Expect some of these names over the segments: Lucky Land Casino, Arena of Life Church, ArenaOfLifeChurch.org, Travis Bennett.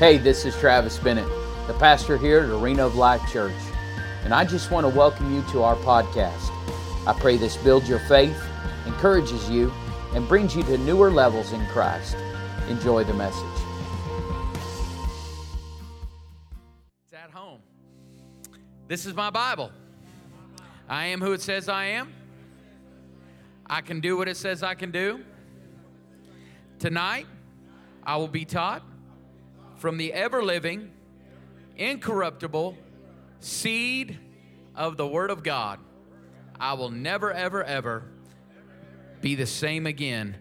Hey, this is Travis Bennett, the pastor here at Arena of Life Church, and I just want to welcome you to our podcast. I pray this builds your faith, encourages you, and brings you to newer levels in Christ. Enjoy the message. It's at home. This is my Bible. I am who it says I am. I can do what it says I can do. Tonight, I will be taught from the ever-living, incorruptible seed of the Word of God. I will never, ever, ever be the same again.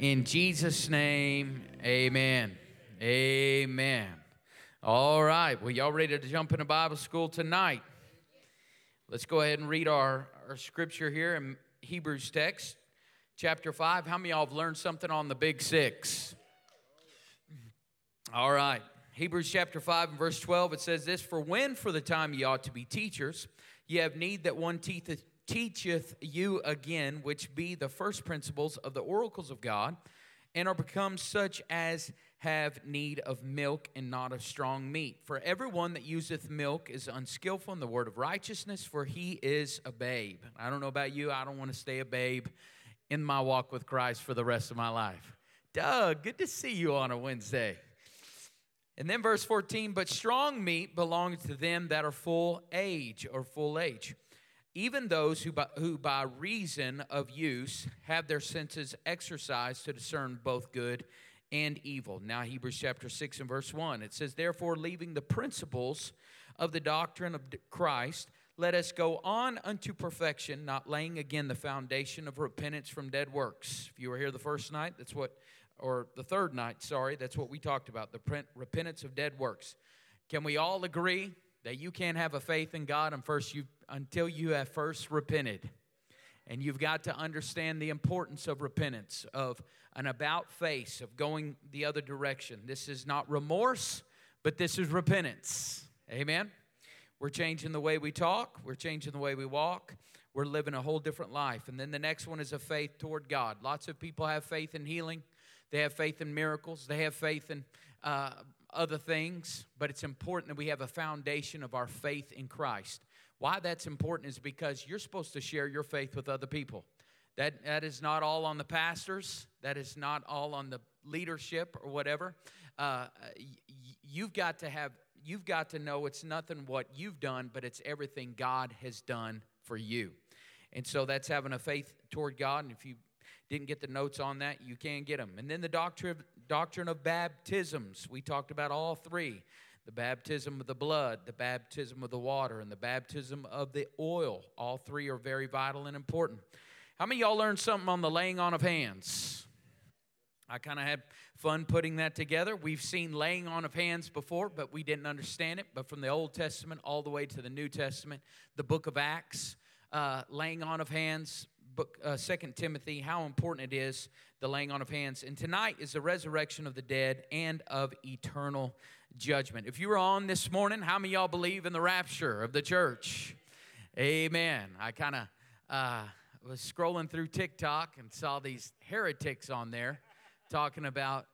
In Jesus' name, amen. Amen. All right. Well, y'all ready to jump into Bible school tonight? Let's go ahead and read our scripture here in Hebrews text, chapter 5. How many of y'all have learned something on the Big Six? All right, Hebrews chapter 5 and verse 12, it says this: For when for the time ye ought to be teachers, ye have need that one teacheth you again, which be the first principles of the oracles of God, and are become such as have need of milk and not of strong meat. For everyone that useth milk is unskillful in the word of righteousness, for he is a babe. I don't know about you, I don't want to stay a babe in my walk with Christ for the rest of my life. Doug, good to see you on a Wednesday. And then verse 14, but strong meat belongs to them that are full age, even those who by reason of use have their senses exercised to discern both good and evil. Now Hebrews chapter 6 and verse 1, it says, Therefore, leaving the principles of the doctrine of Christ, let us go on unto perfection, not laying again the foundation of repentance from dead works. If you were here the first night, that's what we talked about, the repentance of dead works. Can we all agree that you can't have a faith in God until you have first repented? And you've got to understand the importance of repentance, of an about-face, of going the other direction. This is not remorse, but this is repentance. Amen? We're changing the way we talk. We're changing the way we walk. We're living a whole different life. And then the next one is a faith toward God. Lots of people have faith in healing. They have faith in miracles. They have faith in other things. But it's important that we have a foundation of our faith in Christ. Why that's important is because you're supposed to share your faith with other people. That is not all on the pastors. That is not all on the leadership or whatever. You've got to know it's nothing what you've done, but it's everything God has done for you. And so that's having a faith toward God. And if you didn't get the notes on that, you can get them. And then the doctrine of baptisms. We talked about all three. The baptism of the blood, the baptism of the water, and the baptism of the oil. All three are very vital and important. How many of y'all learned something on the laying on of hands? I kind of had fun putting that together. We've seen laying on of hands before, but we didn't understand it. But from the Old Testament all the way to the New Testament, the book of Acts, laying on of hands, book, 2 Timothy, how important it is, the laying on of hands. And tonight is the resurrection of the dead and of eternal judgment. If you were on this morning, how many of y'all believe in the rapture of the church? Amen. I kind of was scrolling through TikTok and saw these heretics on there talking about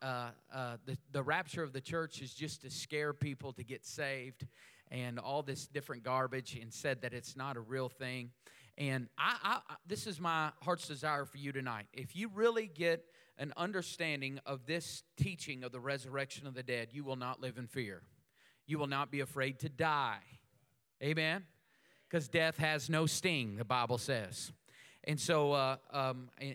the rapture of the church is just to scare people to get saved and all this different garbage, and said that it's not a real thing. And this is my heart's desire for you tonight. If you really get an understanding of this teaching of the resurrection of the dead, you will not live in fear. You will not be afraid to die. Amen? Because death has no sting, the Bible says. And so,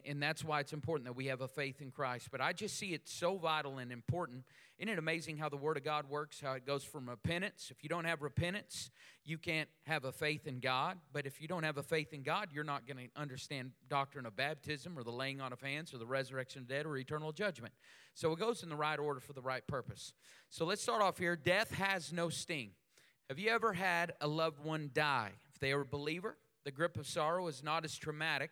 and that's why it's important that we have a faith in Christ. But I just see it so vital and important. Isn't it amazing how the Word of God works, how it goes from repentance? If you don't have repentance, you can't have a faith in God. But if you don't have a faith in God, you're not going to understand doctrine of baptism or the laying on of hands or the resurrection of the dead or eternal judgment. So it goes in the right order for the right purpose. So let's start off here. Death has no sting. Have you ever had a loved one die? If they were a believer, the grip of sorrow is not as traumatic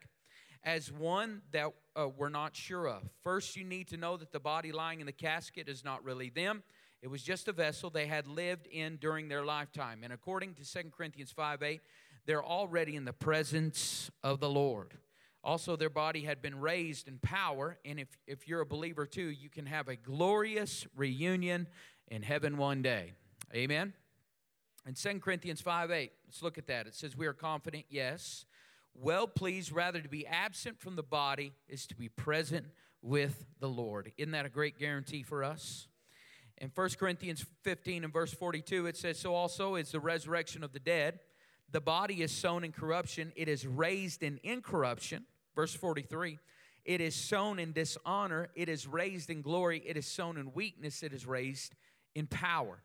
as one that we're not sure of. First, you need to know that the body lying in the casket is not really them. It was just a vessel they had lived in during their lifetime. And according to 2 Corinthians 5:8, they're already in the presence of the Lord. Also, their body had been raised in power. And if you're a believer too, you can have a glorious reunion in heaven one day. Amen? In 2 Corinthians 5:8, let's look at that. It says, we are confident, yes, well pleased, rather to be absent from the body is to be present with the Lord. Isn't that a great guarantee for us? In 1 Corinthians 15 and verse 42, it says, so also is the resurrection of the dead. The body is sown in corruption. It is raised in incorruption. Verse 43, it is sown in dishonor. It is raised in glory. It is sown in weakness. It is raised in power.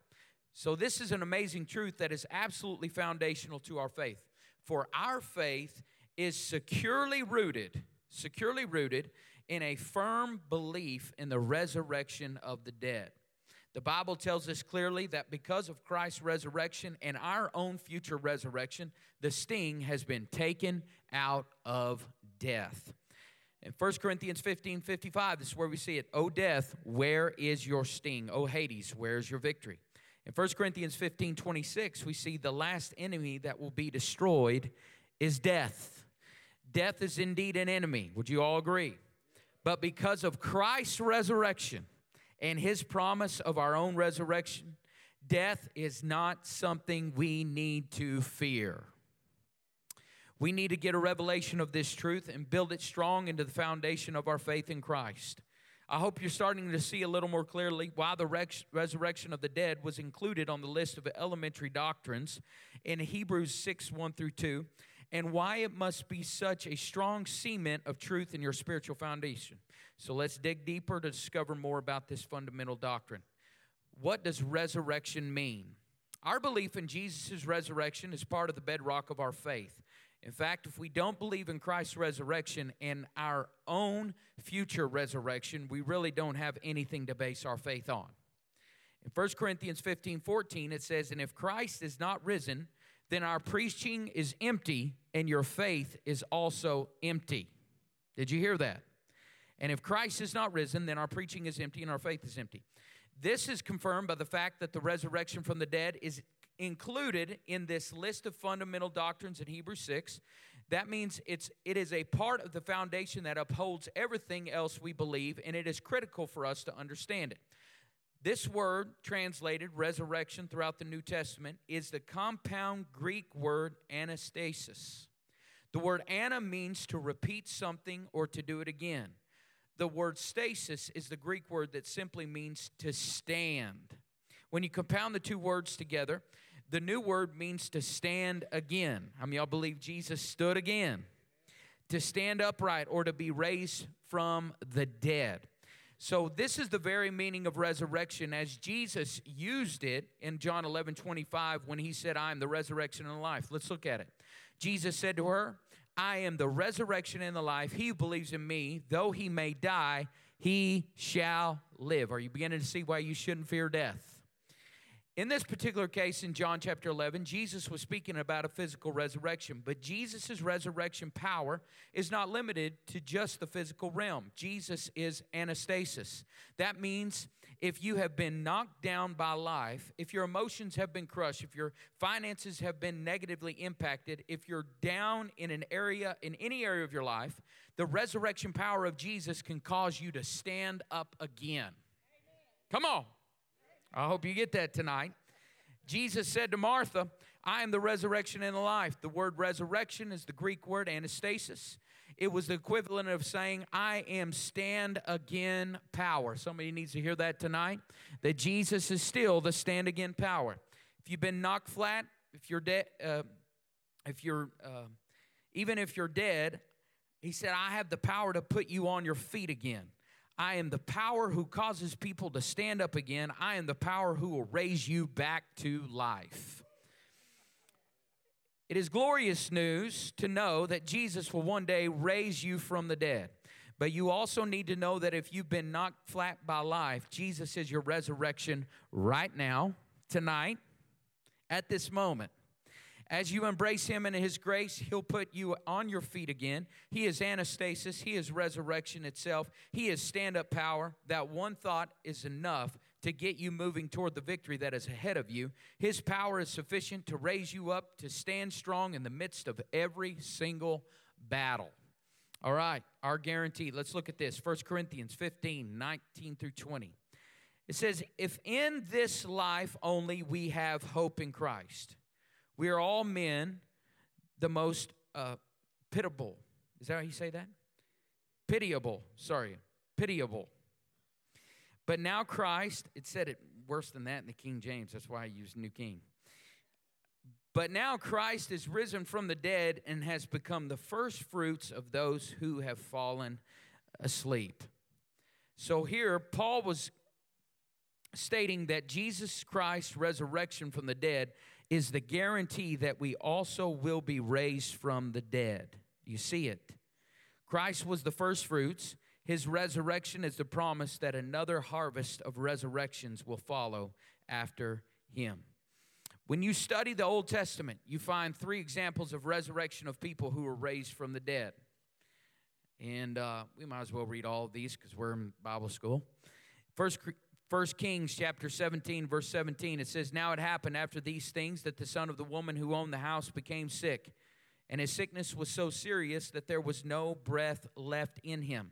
So this is an amazing truth that is absolutely foundational to our faith. For our faith is securely rooted in a firm belief in the resurrection of the dead. The Bible tells us clearly that because of Christ's resurrection and our own future resurrection, the sting has been taken out of death. In 1 Corinthians 15:55, this is where we see it. O death, where is your sting? O Hades, where is your victory? In 1 Corinthians 15:26, we see the last enemy that will be destroyed is death. Death is indeed an enemy. Would you all agree? But because of Christ's resurrection and his promise of our own resurrection, death is not something we need to fear. We need to get a revelation of this truth and build it strong into the foundation of our faith in Christ. I hope you're starting to see a little more clearly why the resurrection of the dead was included on the list of elementary doctrines in Hebrews 6:1 through 2, and why it must be such a strong cement of truth in your spiritual foundation. So let's dig deeper to discover more about this fundamental doctrine. What does resurrection mean? Our belief in Jesus' resurrection is part of the bedrock of our faith. In fact, if we don't believe in Christ's resurrection and our own future resurrection, we really don't have anything to base our faith on. In 1 Corinthians 15:14, it says, and if Christ is not risen, then our preaching is empty and your faith is also empty. Did you hear that? And if Christ is not risen, then our preaching is empty and our faith is empty. This is confirmed by the fact that the resurrection from the dead is included in this list of fundamental doctrines in Hebrews 6. That means it is a part of the foundation that upholds everything else we believe, and it is critical for us to understand it. This word, translated resurrection throughout the New Testament, is the compound Greek word anastasis. The word ana means to repeat something or to do it again. The word stasis is the Greek word that simply means to stand. When you compound the two words together, the new word means to stand again. How many of y'all believe Jesus stood again? To stand upright or to be raised from the dead. So this is the very meaning of resurrection as Jesus used it in John 11:25 when he said, I am the resurrection and the life. Let's look at it. Jesus said to her, I am the resurrection and the life. He who believes in me, though he may die, he shall live. Are you beginning to see why you shouldn't fear death? In this particular case in John chapter 11, Jesus was speaking about a physical resurrection, but Jesus' resurrection power is not limited to just the physical realm. Jesus is anastasis. That means if you have been knocked down by life, if your emotions have been crushed, if your finances have been negatively impacted, if you're down in any area of your life, the resurrection power of Jesus can cause you to stand up again. Come on. I hope you get that tonight. Jesus said to Martha, I am the resurrection and the life. The word resurrection is the Greek word anastasis. It was the equivalent of saying, I am stand again power. Somebody needs to hear that tonight, that Jesus is still the stand again power. If you've been knocked flat, if you're dead, he said, I have the power to put you on your feet again. I am the power who causes people to stand up again. I am the power who will raise you back to life. It is glorious news to know that Jesus will one day raise you from the dead. But you also need to know that if you've been knocked flat by life, Jesus is your resurrection right now, tonight, at this moment. As you embrace him and his grace, he'll put you on your feet again. He is anastasis. He is resurrection itself. He is stand-up power. That one thought is enough to get you moving toward the victory that is ahead of you. His power is sufficient to raise you up, to stand strong in the midst of every single battle. All right, our guarantee. Let's look at this. 1 Corinthians 15:19 through 20. It says, if in this life only we have hope in Christ, we are all men the most pitiable. Is that how you say that? Pitiable. But now Christ, it said it worse than that in the King James. That's why I used New King. But now Christ is risen from the dead and has become the first fruits of those who have fallen asleep. So here, Paul was stating that Jesus Christ's resurrection from the dead is the guarantee that we also will be raised from the dead. You see it. Christ was the first fruits. His resurrection is the promise that another harvest of resurrections will follow after him. When you study the Old Testament, you find three examples of resurrection of people who were raised from the dead. And we might as well read all of these because we're in Bible school. First Kings chapter 17, verse 17, it says, now it happened after these things that the son of the woman who owned the house became sick, and his sickness was so serious that there was no breath left in him.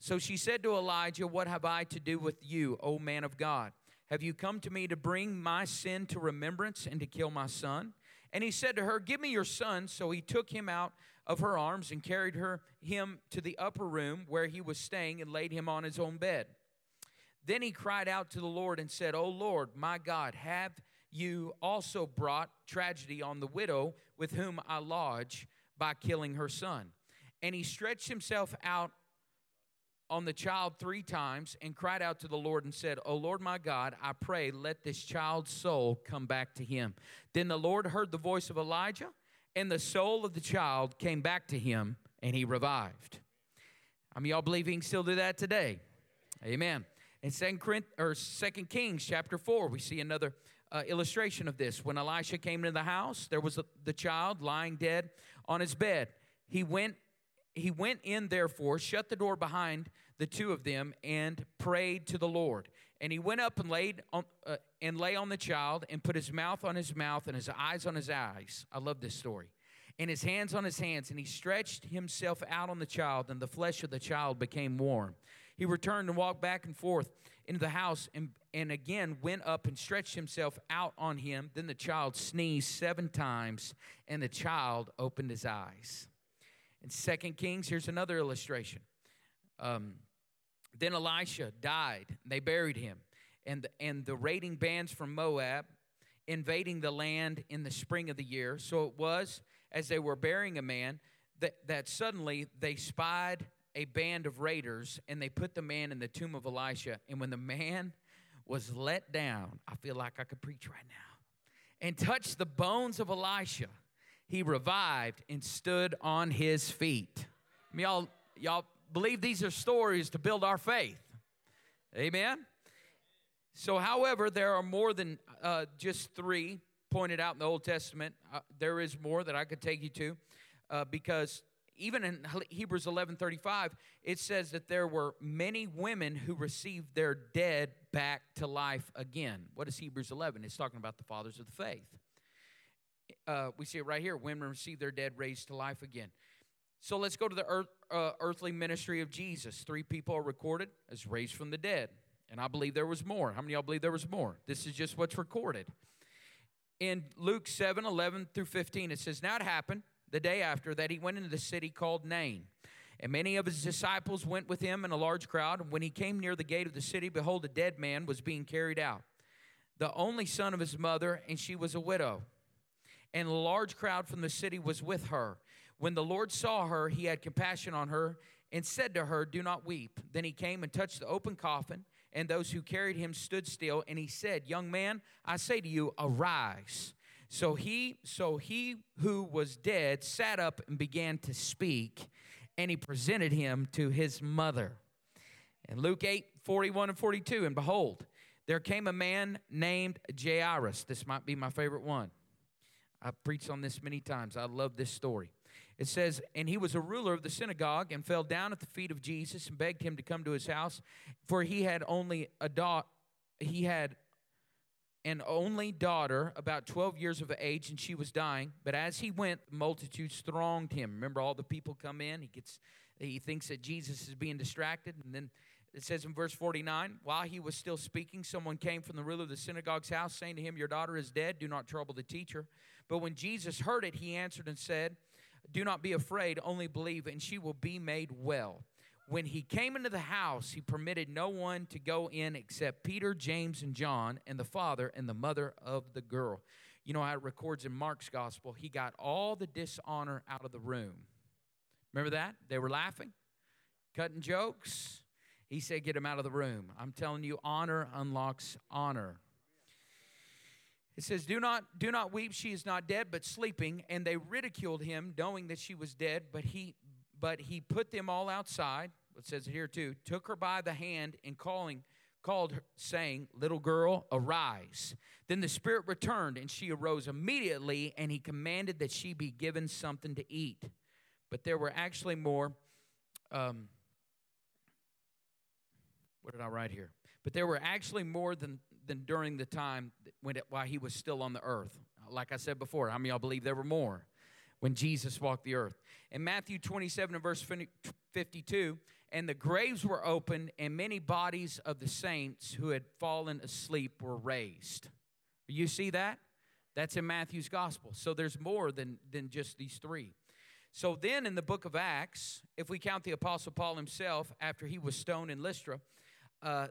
So she said to Elijah, what have I to do with you, O man of God? Have you come to me to bring my sin to remembrance and to kill my son? And he said to her, give me your son. So he took him out of her arms and carried him to the upper room where he was staying and laid him on his own bed. Then he cried out to the Lord and said, O Lord, my God, have you also brought tragedy on the widow with whom I lodge by killing her son? And he stretched himself out on the child three times and cried out to the Lord and said, O Lord my God, I pray, let this child's soul come back to him. Then the Lord heard the voice of Elijah, and the soul of the child came back to him, and he revived. I mean, y'all believe he can still do that today? Amen. In 2 Kings chapter 4, we see another illustration of this. When Elisha came into the house, there was the child lying dead on his bed. He went in, therefore, shut the door behind the two of them, and prayed to the Lord. And he went up and lay on the child, and put his mouth on his mouth and his eyes on his eyes. I love this story. And his hands on his hands, and he stretched himself out on the child, and the flesh of the child became warm. He returned and walked back and forth into the house, and again went up and stretched himself out on him. Then the child sneezed 7 times, and the child opened his eyes. In 2 Kings, here's another illustration. Then Elisha died. They buried him. And the raiding bands from Moab invading the land in the spring of the year. So it was, as they were burying a man, that suddenly they spied a band of raiders, and they put the man in the tomb of Elisha. And when the man was let down, I feel like I could preach right now, and touched the bones of Elisha, he revived and stood on his feet. I mean, y'all believe these are stories to build our faith. Amen? So, however, there are more than just 3 pointed out in the Old Testament. There is more that I could take you to because even in Hebrews 11:35, it says that there were many women who received their dead back to life again. What is Hebrews 11? It's talking about the fathers of the faith. We see it right here. Women receive their dead raised to life again. So let's go to the earthly ministry of Jesus. 3 people are recorded as raised from the dead. And I believe there was more. How many of y'all believe there was more? This is just what's recorded. In Luke 7:11 through 15, it says, now it happened the day after that he went into the city called Nain. And many of his disciples went with him in a large crowd. And when he came near the gate of the city, behold, a dead man was being carried out, the only son of his mother, and she was a widow. And a large crowd from the city was with her. When the Lord saw her, he had compassion on her and said to her, do not weep. Then he came and touched the open coffin, and those who carried him stood still. And he said, young man, I say to you, arise. So he who was dead sat up and began to speak, and he presented him to his mother. And Luke 8:41 and 42, and behold, there came a man named Jairus. This might be my favorite one. I preached on this many times. I love this story. It says, and he was a ruler of the synagogue and fell down at the feet of Jesus and begged him to come to his house, for he had an only daughter about 12 years of age, and she was dying. But as he went, multitudes thronged him. Remember, all the people come in. He thinks that Jesus is being distracted, and then It says in verse 49, while he was still speaking, someone came from the ruler of the synagogue's house, saying to him, your daughter is dead, do not trouble the teacher. But when Jesus heard it, he answered and said, do not be afraid, only believe, and she will be made well. When he came into the house, he permitted no one to go in except Peter, James, and John, and the father and the mother of the girl. You know how it records in Mark's gospel, he got all the dishonor out of the room. Remember that? They were laughing, cutting jokes. He said, get him out of the room. I'm telling you, honor unlocks honor. It says, do not weep, she is not dead, but sleeping. And they ridiculed him, knowing that she was dead, but he put them all outside. It says it here too, took her by the hand and called her, saying, little girl, arise. Then the spirit returned, and she arose immediately, and he commanded that she be given something to eat. But there were actually more. What did I write here? But there were actually more than during the time while he was still on the earth. Like I said before, how many of y'all believe there were more when Jesus walked the earth? In Matthew 27 and verse 52, and the graves were opened, and many bodies of the saints who had fallen asleep were raised. You see that? That's in Matthew's gospel. So there's more than just these three. So then in the book of Acts, if we count the Apostle Paul himself after he was stoned in Lystra,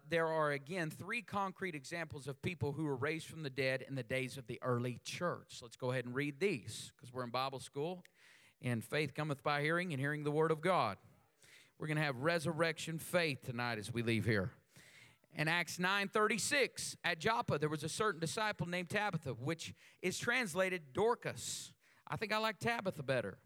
there are again three concrete examples of people who were raised from the dead in the days of the early church. Let's go ahead and read these because we're in Bible school, and faith cometh by hearing, and hearing the word of God. We're going to have resurrection faith tonight as we leave here. In Acts 9:36, at Joppa there was a certain disciple named Tabitha, which is translated Dorcas. I think I like Tabitha better.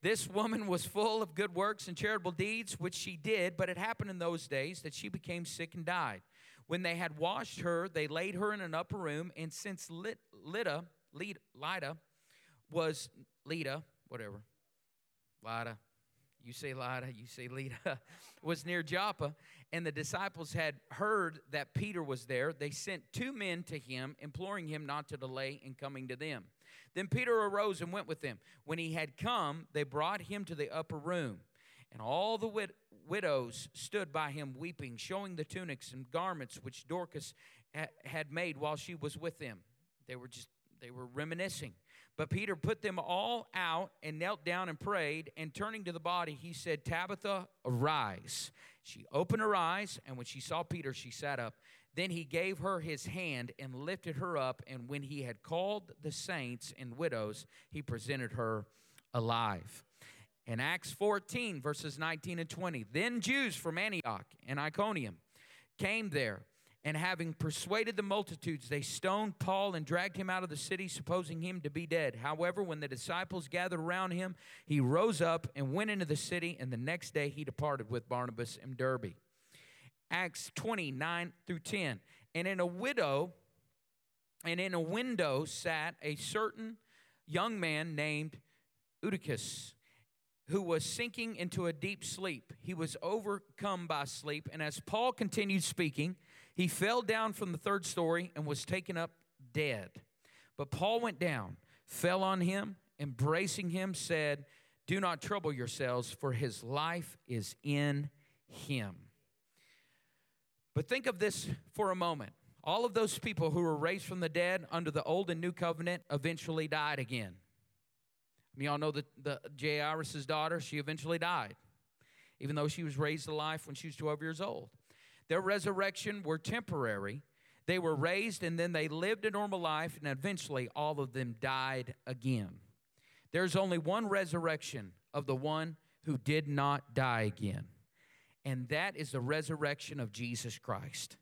This woman was full of good works and charitable deeds, which she did, but it happened in those days that she became sick and died. When they had washed her, they laid her in an upper room, and since Lydda was near Joppa, and the disciples had heard that Peter was there, they sent two men to him, imploring him not to delay in coming to them. Then Peter arose and went with them. When he had come, they brought him to the upper room, and all the widows stood by him weeping, showing the tunics and garments which Dorcas had made while she was with them. They were reminiscing. But Peter put them all out and knelt down and prayed, and turning to the body, he said, Tabitha, arise. She opened her eyes, and when she saw Peter, she sat up. Then he gave her his hand and lifted her up, and when he had called the saints and widows, he presented her alive. In Acts 14, verses 19 and 20, then Jews from Antioch and Iconium came there, and having persuaded the multitudes, they stoned Paul and dragged him out of the city, supposing him to be dead. However, when the disciples gathered around him, he rose up and went into the city, and the next day he departed with Barnabas and Derbe. Acts 29 through 10. And in a window sat a certain young man named Eutychus, who was sinking into a deep sleep. He was overcome by sleep, and as Paul continued speaking, he fell down from the third story and was taken up dead. But Paul went down, fell on him, embracing him, said, do not trouble yourselves, for his life is in him. But think of this for a moment. All of those people who were raised from the dead under the old and new covenant eventually died again. I mean, y'all know the Jairus' daughter, she eventually died, even though she was raised to life when she was 12 years old. Their resurrection were temporary. They were raised, and then they lived a normal life, and eventually all of them died again. There's only one resurrection of the one who did not die again, and that is the resurrection of Jesus Christ.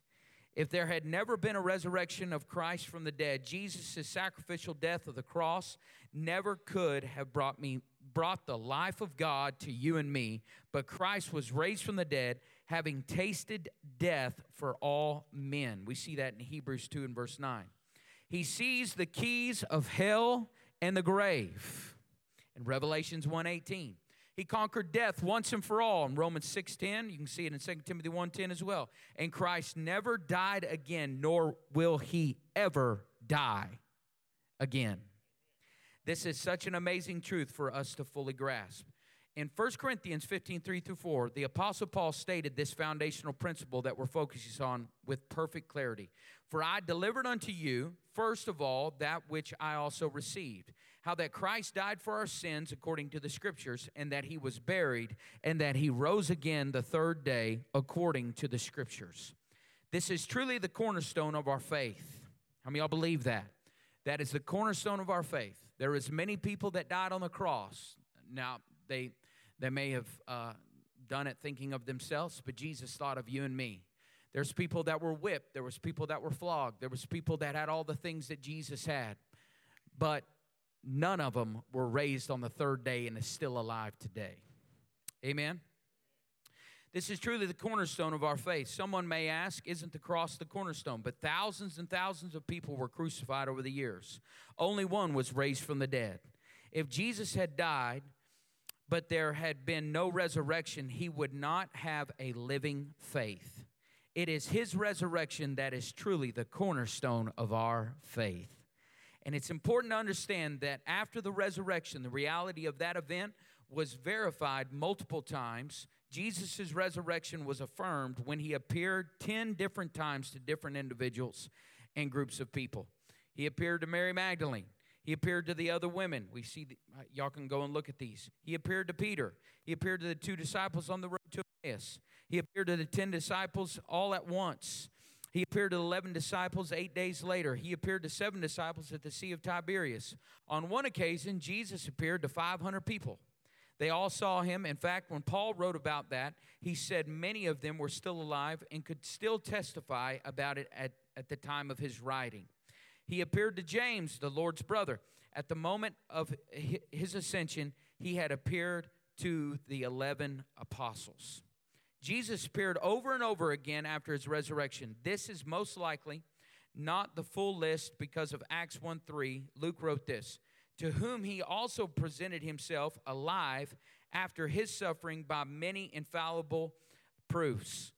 If there had never been a resurrection of Christ from the dead, Jesus' sacrificial death of the cross never could have brought the life of God to you and me, but Christ was raised from the dead, having tasted death for all men. We see that in Hebrews 2 and verse 9. He seized the keys of hell and the grave in Revelations 1:18. He conquered death once and for all in Romans 6:10. You can see it in 2 Timothy 1:10 as well. And Christ never died again, nor will he ever die again. This is such an amazing truth for us to fully grasp. In 1 Corinthians 15:3-4, the Apostle Paul stated this foundational principle that we're focusing on with perfect clarity. For I delivered unto you, first of all, that which I also received, how that Christ died for our sins according to the Scriptures, and that he was buried, and that he rose again the third day according to the Scriptures. This is truly the cornerstone of our faith. How many of y'all believe that? That is the cornerstone of our faith. There is many people that died on the cross. Now, they may have done it thinking of themselves, but Jesus thought of you and me. There's people that were whipped. There was people that were flogged. There was people that had all the things that Jesus had, but none of them were raised on the third day and is still alive today. Amen? This is truly the cornerstone of our faith. Someone may ask, isn't the cross the cornerstone? But thousands and thousands of people were crucified over the years. Only one was raised from the dead. If Jesus had died, but there had been no resurrection, he would not have a living faith. It is his resurrection that is truly the cornerstone of our faith. And it's important to understand that after the resurrection, the reality of that event was verified multiple times. Jesus' resurrection was affirmed when he appeared 10 different times to different individuals and groups of people. He appeared to Mary Magdalene. He appeared to the other women. We see, y'all can go and look at these. He appeared to Peter. He appeared to the two disciples on the road to Emmaus. He appeared to the 10 disciples all at once. He appeared to the 11 disciples 8 days later. He appeared to 7 disciples at the Sea of Tiberias. On one occasion, Jesus appeared to 500 people. They all saw him. In fact, when Paul wrote about that, he said many of them were still alive and could still testify about it at the time of his writing. He appeared to James, the Lord's brother. At the moment of his ascension, he had appeared to the 11 apostles. Jesus appeared over and over again after his resurrection. This is most likely not the full list because of Acts 1:3. Luke wrote this, to whom he also presented himself alive after his suffering by many infallible proofs,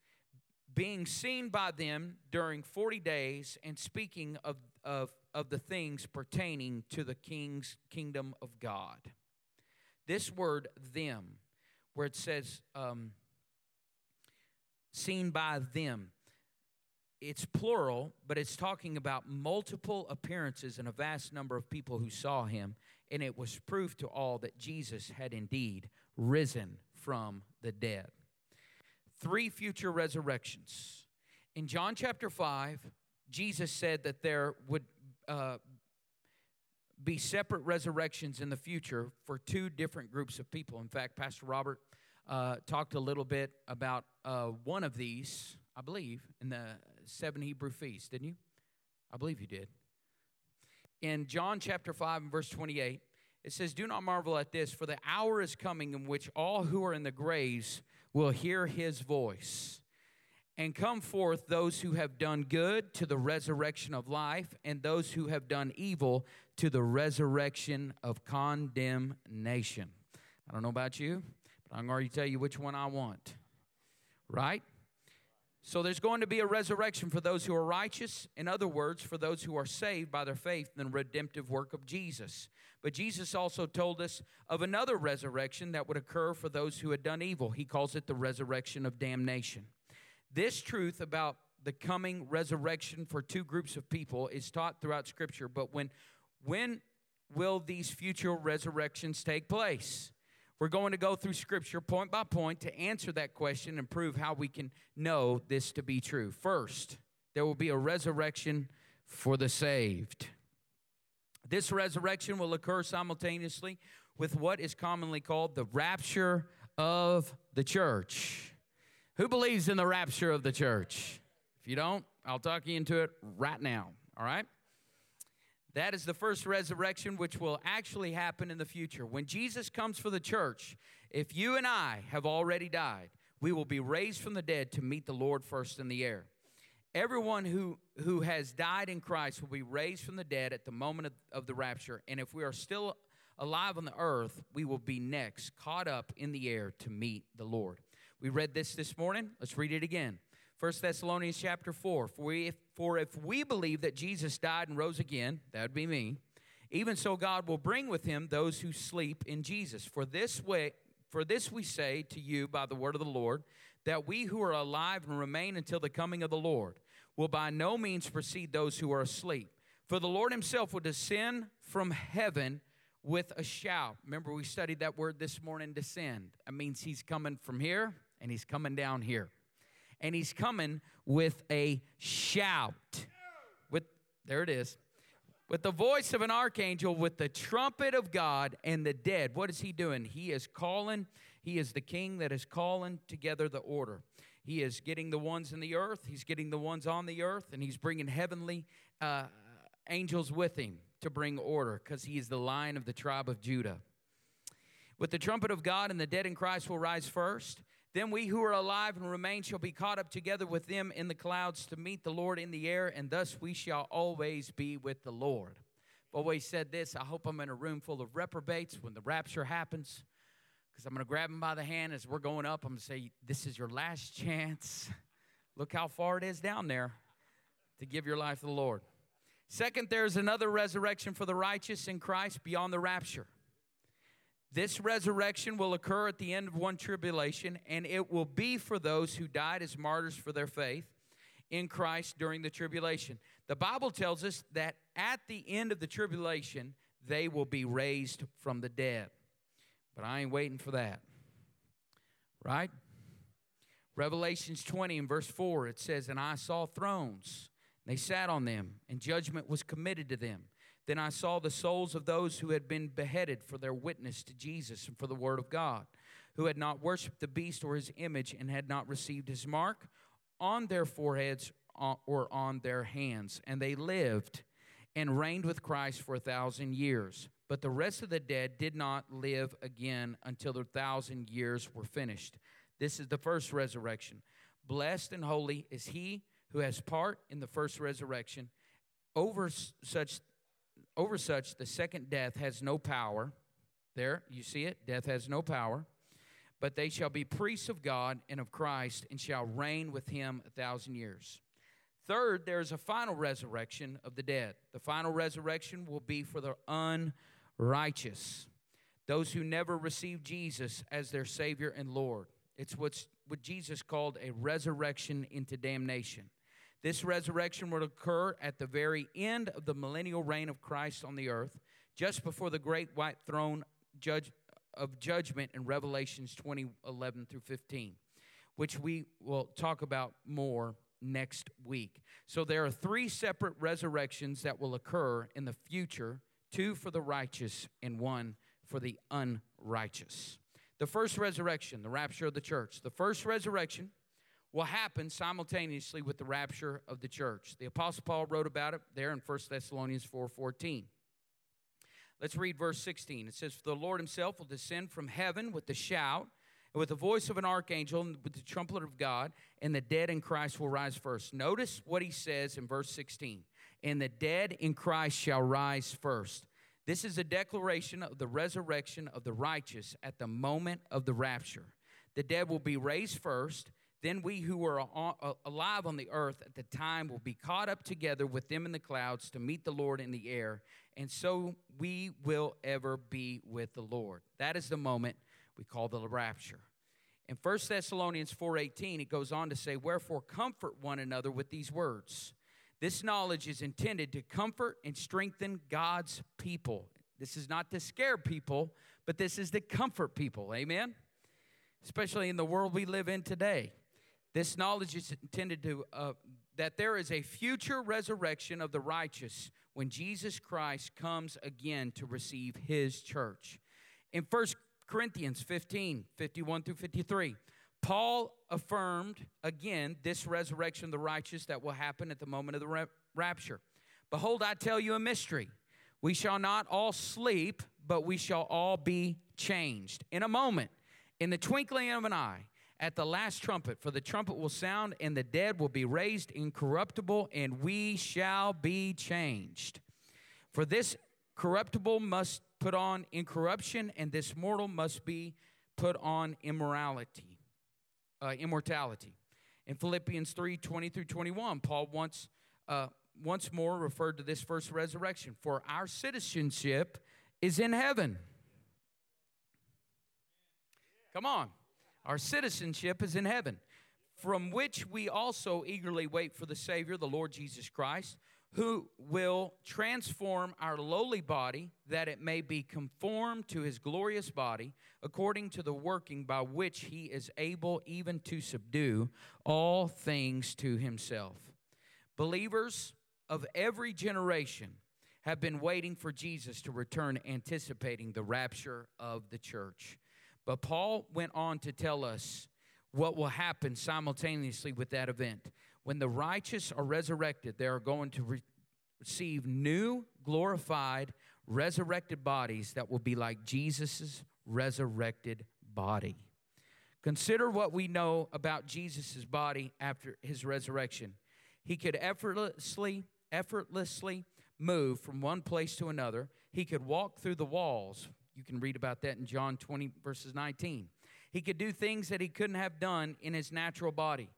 being seen by them during 40 days and speaking of the things pertaining to the kingdom of God. This word, them, where it says seen by them, it's plural, but it's talking about multiple appearances and a vast number of people who saw him, and it was proof to all that Jesus had indeed risen from the dead. 3 future resurrections. In John chapter 5, Jesus said that there would be separate resurrections in the future for 2 different groups of people. In fact, Pastor Robert talked a little bit about one of these, I believe, in the 7 Hebrew feasts, didn't you? I believe you did. In John chapter 5 and verse 28, it says, do not marvel at this, for the hour is coming in which all who are in the graves will hear his voice. And come forth those who have done good to the resurrection of life, and those who have done evil to the resurrection of condemnation. I don't know about you, but I can already tell you which one I want. Right? So there's going to be a resurrection for those who are righteous, in other words, for those who are saved by their faith in the redemptive work of Jesus. But Jesus also told us of another resurrection that would occur for those who had done evil. He calls it the resurrection of damnation. This truth about the coming resurrection for 2 groups of people is taught throughout Scripture, but when will these future resurrections take place? We're going to go through Scripture point by point to answer that question and prove how we can know this to be true. First, there will be a resurrection for the saved. This resurrection will occur simultaneously with what is commonly called the rapture of the church. Who believes in the rapture of the church? If you don't, I'll talk you into it right now, all right? That is the first resurrection, which will actually happen in the future. When Jesus comes for the church, if you and I have already died, we will be raised from the dead to meet the Lord first in the air. Everyone who has died in Christ will be raised from the dead at the moment of the rapture. And if we are still alive on the earth, we will be next caught up in the air to meet the Lord. We read this morning. Let's read it again. 1 Thessalonians chapter 4, for if we believe that Jesus died and rose again, that would be me, even so God will bring with him those who sleep in Jesus. For this way, For this we say to you by the word of the Lord, that we who are alive and remain until the coming of the Lord will by no means precede those who are asleep. For the Lord himself will descend from heaven with a shout. Remember, we studied that word this morning, descend. That means he's coming from here and he's coming down here. And he's coming with a shout. There it is. With the voice of an archangel, with the trumpet of God and the dead. What is he doing? He is calling. He is the king that is calling together the order. He is getting the ones in the earth. He's getting the ones on the earth. And he's bringing heavenly angels with him to bring order, because he is the Lion of the tribe of Judah. With the trumpet of God and the dead in Christ will rise first. Then we who are alive and remain shall be caught up together with them in the clouds to meet the Lord in the air, and thus we shall always be with the Lord. I've always said this: I hope I'm in a room full of reprobates when the rapture happens, because I'm going to grab them by the hand as we're going up. I'm going to say, this is your last chance. Look how far it is down there to give your life to the Lord. Second, there is another resurrection for the righteous in Christ beyond the rapture. This resurrection will occur at the end of one tribulation, and it will be for those who died as martyrs for their faith in Christ during the tribulation. The Bible tells us that at the end of the tribulation, they will be raised from the dead. But I ain't waiting for that, right? Revelations 20 and verse 4, it says, "And I saw thrones, and they sat on them, and judgment was committed to them. Then I saw the souls of those who had been beheaded for their witness to Jesus and for the word of God, who had not worshipped the beast or his image and had not received his mark on their foreheads or on their hands. And they lived and reigned with Christ for 1,000 years. But the rest of the dead did not live again until the 1,000 years were finished. This is the first resurrection. Blessed and holy is he who has part in the first resurrection. Over such, the second death has no power." There, you see it? Death has no power. "But they shall be priests of God and of Christ, and shall reign with him 1,000 years. Third, there is a final resurrection of the dead. The final resurrection will be for the unrighteous, those who never received Jesus as their Savior and Lord. It's what Jesus called a resurrection into damnation. This resurrection will occur at the very end of the millennial reign of Christ on the earth, just before the great white throne of judgment in Revelations 20:11 through 15, which we will talk about more next week. So there are three separate resurrections that will occur in the future, two for the righteous and one for the unrighteous. The first resurrection, the rapture of the church. The first resurrection will happen simultaneously with the rapture of the church. The Apostle Paul wrote about it there in 1 Thessalonians 4:14. Let's read verse 16. It says, "For the Lord himself will descend from heaven with a shout, and with the voice of an archangel, and with the trumpet of God, and the dead in Christ will rise first." Notice what he says in verse 16. "And the dead in Christ shall rise first." This is a declaration of the resurrection of the righteous at the moment of the rapture. The dead will be raised first. Then we who are alive on the earth at the time will be caught up together with them in the clouds to meet the Lord in the air, and so we will ever be with the Lord. That is the moment we call the rapture. In 1 Thessalonians 4:18, it goes on to say, "Wherefore comfort one another with these words. This knowledge is intended to comfort and strengthen God's people." This is not to scare people, but this is to comfort people, amen? Especially in the world we live in today. "This knowledge is intended to that there is a future resurrection of the righteous when Jesus Christ comes again to receive his church." In 1 Corinthians 15:51-53, Paul affirmed again this resurrection of the righteous that will happen at the moment of the rapture. "Behold, I tell you a mystery. We shall not all sleep, but we shall all be changed. In a moment, in the twinkling of an eye, at the last trumpet, for the trumpet will sound, and the dead will be raised incorruptible, and we shall be changed. For this corruptible must put on incorruption, and this mortal must be put on immortality. In Philippians 3:20-21, Paul once more referred to this first resurrection. "For our citizenship is in heaven." Come on. Our citizenship is in heaven, from which we also eagerly wait for the Savior, the Lord Jesus Christ, who will transform our lowly body, that it may be conformed to his glorious body, according to the working by which he is able even to subdue all things to himself. Believers of every generation have been waiting for Jesus to return, anticipating the rapture of the church. But Paul went on to tell us what will happen simultaneously with that event. When the righteous are resurrected, they are going to receive new, glorified, resurrected bodies that will be like Jesus' resurrected body. Consider what we know about Jesus' body after his resurrection. He could effortlessly move from one place to another. He could walk through the walls. You can read about that in John 20, verses 19. He could do things that he couldn't have done in his natural body.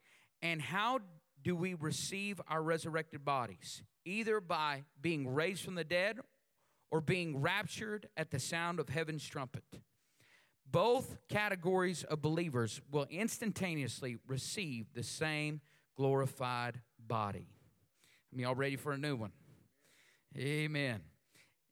And how do we receive our resurrected bodies? Either by being raised from the dead or being raptured at the sound of heaven's trumpet. Both categories of believers will instantaneously receive the same glorified body. I mean, y'all ready for a new one? Amen.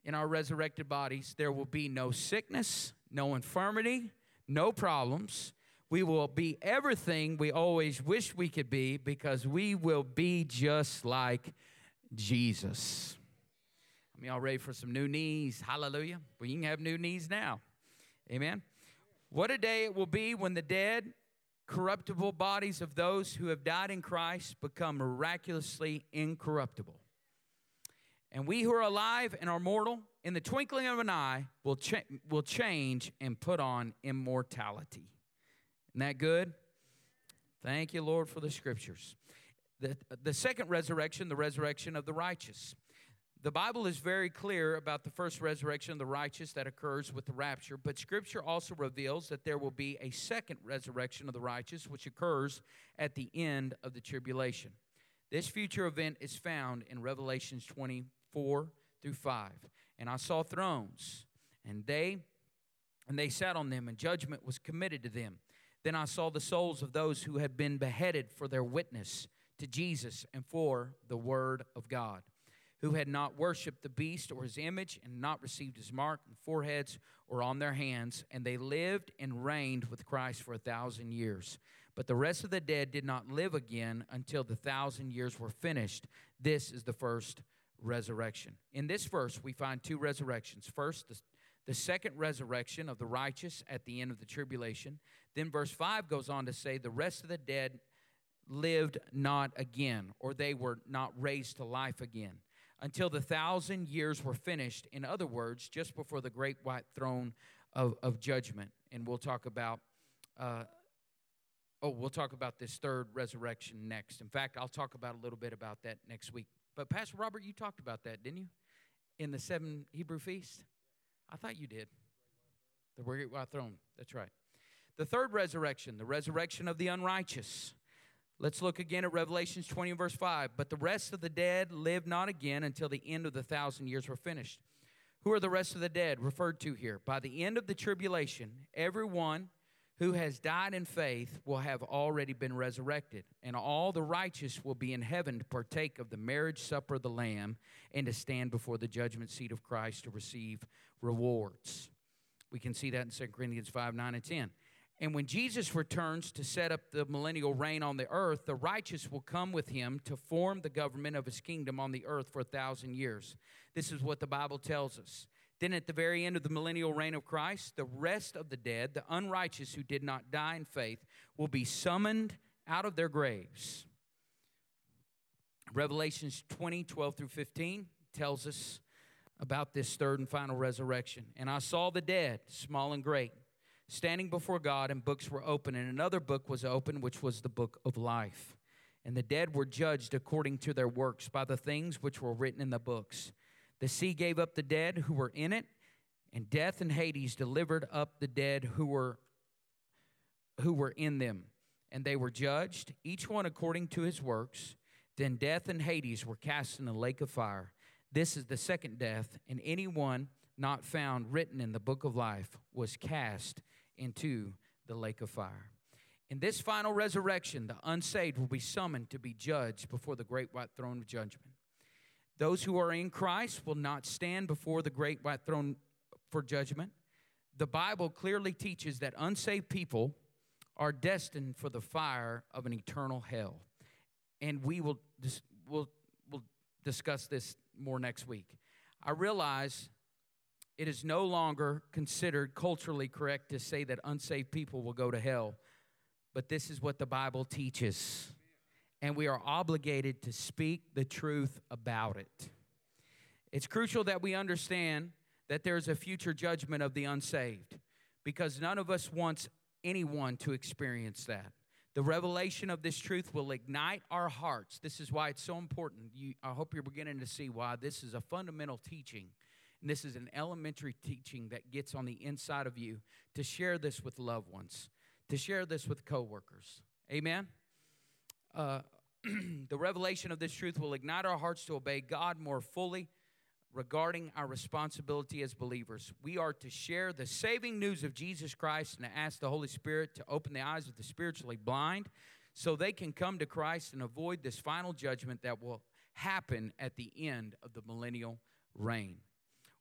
In our resurrected bodies, there will be no sickness, no infirmity, no problems. We will be everything we always wish we could be, because we will be just like Jesus. I mean, y'all ready for some new knees? Hallelujah. Well, you can have new knees now. Amen. What a day it will be when the dead, corruptible bodies of those who have died in Christ become miraculously incorruptible. And we who are alive and are mortal, in the twinkling of an eye, will change and put on immortality. Isn't that good? Thank you, Lord, for the scriptures. The second resurrection, the resurrection of the righteous. The Bible is very clear about the first resurrection of the righteous that occurs with the rapture, but Scripture also reveals that there will be a second resurrection of the righteous, which occurs at the end of the tribulation. This future event is found in Revelations 24 through 5. And I saw thrones, and they sat on them, and judgment was committed to them. Then I saw the souls of those who had been beheaded for their witness to Jesus and for the word of God, who had not worshipped the beast or his image, and not received his mark on foreheads or on their hands, and they lived and reigned with Christ for 1,000 years. But the rest of the dead did not live again until the 1,000 years were finished. This is the first resurrection. In this verse, we find two resurrections. First, the second resurrection of the righteous at the end of the tribulation. Then verse 5 goes on to say, the rest of the dead lived not again, or they were not raised to life again, until the 1,000 years were finished. In other words, just before the great white throne of judgment. And we'll talk about this third resurrection next. In fact, I'll talk about a little bit about that next week. But Pastor Robert, you talked about that, didn't you? In the 7 Hebrew feasts? I thought you did. The great white throne. That's right. The third resurrection, the resurrection of the unrighteous. Let's look again at Revelations 20 and verse 5. But the rest of the dead lived not again until the end of the 1,000 years were finished. Who are the rest of the dead referred to here? By the end of the tribulation, everyone who has died in faith will have already been resurrected, and all the righteous will be in heaven to partake of the marriage supper of the Lamb and to stand before the judgment seat of Christ to receive rewards. We can see that in 2 Corinthians 5, 9, and 10. And when Jesus returns to set up the millennial reign on the earth, the righteous will come with him to form the government of his kingdom on the earth for 1,000 years. This is what the Bible tells us. Then at the very end of the millennial reign of Christ, the rest of the dead, the unrighteous who did not die in faith, will be summoned out of their graves. Revelations 20, 12 through 15 tells us about this third and final resurrection. And I saw the dead, small and great, standing before God, and books were open. And another book was open, which was the book of life. And the dead were judged according to their works by the things which were written in the books. The sea gave up the dead who were in it, and death and Hades delivered up the dead who were in them. And they were judged, each one according to his works. Then death and Hades were cast in the lake of fire. This is the second death, and anyone not found written in the book of life was cast into the lake of fire. In this final resurrection, the unsaved will be summoned to be judged before the great white throne of judgment. Those who are in Christ will not stand before the great white throne for judgment. The Bible clearly teaches that unsaved people are destined for the fire of an eternal hell. And we will discuss this more next week. I realize it is no longer considered culturally correct to say that unsaved people will go to hell, but this is what the Bible teaches, and we are obligated to speak the truth about it. It's crucial that we understand that there is a future judgment of the unsaved, because none of us wants anyone to experience that. The revelation of this truth will ignite our hearts. This is why it's so important. I hope you're beginning to see why this is a fundamental teaching, and this is an elementary teaching that gets on the inside of you to share this with loved ones, to share this with coworkers. Amen? The revelation of this truth will ignite our hearts to obey God more fully regarding our responsibility as believers. We are to share the saving news of Jesus Christ and to ask the Holy Spirit to open the eyes of the spiritually blind so they can come to Christ and avoid this final judgment that will happen at the end of the millennial reign.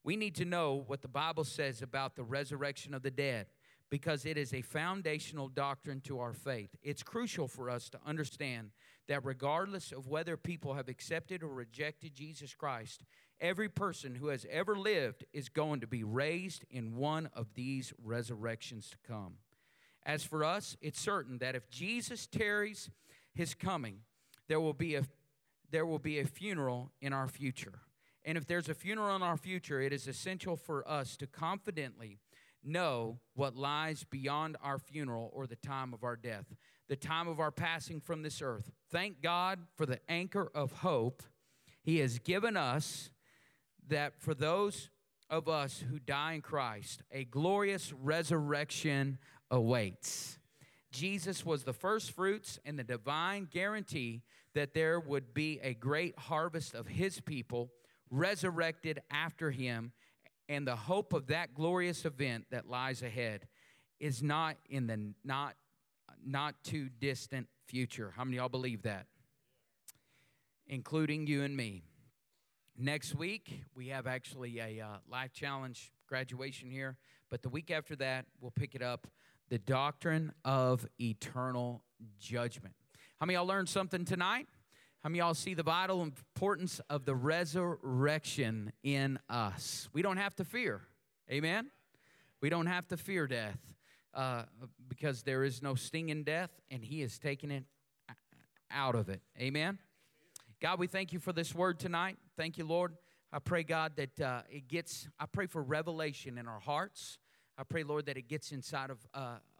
We need to know what the Bible says about the resurrection of the dead, because it is a foundational doctrine to our faith. It's crucial for us to understand that regardless of whether people have accepted or rejected Jesus Christ, every person who has ever lived is going to be raised in one of these resurrections to come. As for us, it's certain that if Jesus tarries his coming, there will be a funeral in our future. And if there's a funeral in our future, it is essential for us to confidently know what lies beyond our funeral or the time of our death, the time of our passing from this earth. Thank God for the anchor of hope He has given us, that for those of us who die in Christ, a glorious resurrection awaits. Jesus was the first fruits and the divine guarantee that there would be a great harvest of His people resurrected after Him. And the hope of that glorious event that lies ahead is not in the not too distant future. How many of y'all believe that? Including you and me. Next week, we have actually a Life Challenge graduation here. But the week after that, we'll pick it up, the doctrine of eternal judgment. How many of y'all learned something tonight? How many of y'all see the vital importance of the resurrection in us? We don't have to fear. Amen? We don't have to fear death because there is no sting in death, and He has taken it out of it. Amen? God, we thank You for this word tonight. Thank You, Lord. I pray, God, that I pray for revelation in our hearts. I pray, Lord, that it gets inside of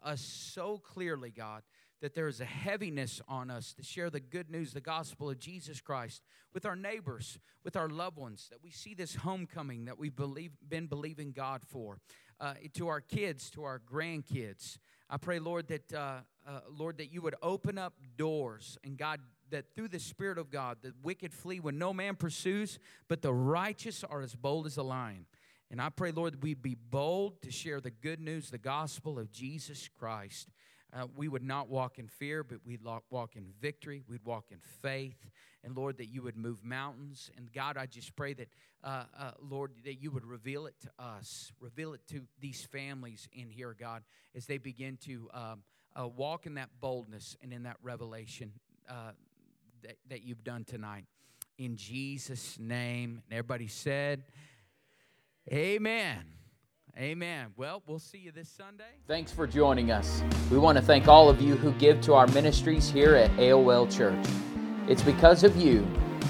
us so clearly, God, that there is a heaviness on us to share the good news, the gospel of Jesus Christ, with our neighbors, with our loved ones, that we see this homecoming that we've been believing God for, to our kids, to our grandkids. I pray, Lord, that Lord, that You would open up doors, and God, that through the Spirit of God, the wicked flee when no man pursues, but the righteous are as bold as a lion. And I pray, Lord, that we'd be bold to share the good news, the gospel of Jesus Christ. We would not walk in fear, but we'd walk in victory. We'd walk in faith. And, Lord, that You would move mountains. And, God, I just pray that, Lord, that You would reveal it to us, reveal it to these families in here, God, as they begin to walk in that boldness and in that revelation that You've done tonight. In Jesus' name. And everybody said, amen. Amen. Well, we'll see you this Sunday. Thanks for joining us. We want to thank all of you who give to our ministries here at AOL Church. It's because of you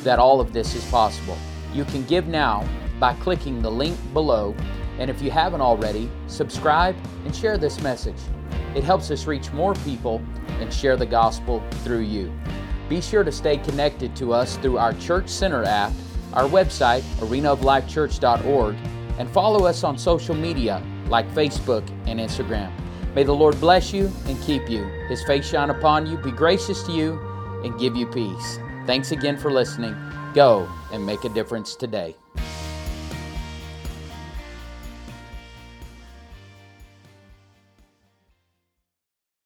that all of this is possible. You can give now by clicking the link below. And if you haven't already, subscribe and share this message. It helps us reach more people and share the gospel through you. Be sure to stay connected to us through our Church Center app, our website, ArenaOfLifeChurch.org, and follow us on social media like Facebook and Instagram. May the Lord bless you and keep you. His face shine upon you, be gracious to you, and give you peace. Thanks again for listening. Go and make a difference today.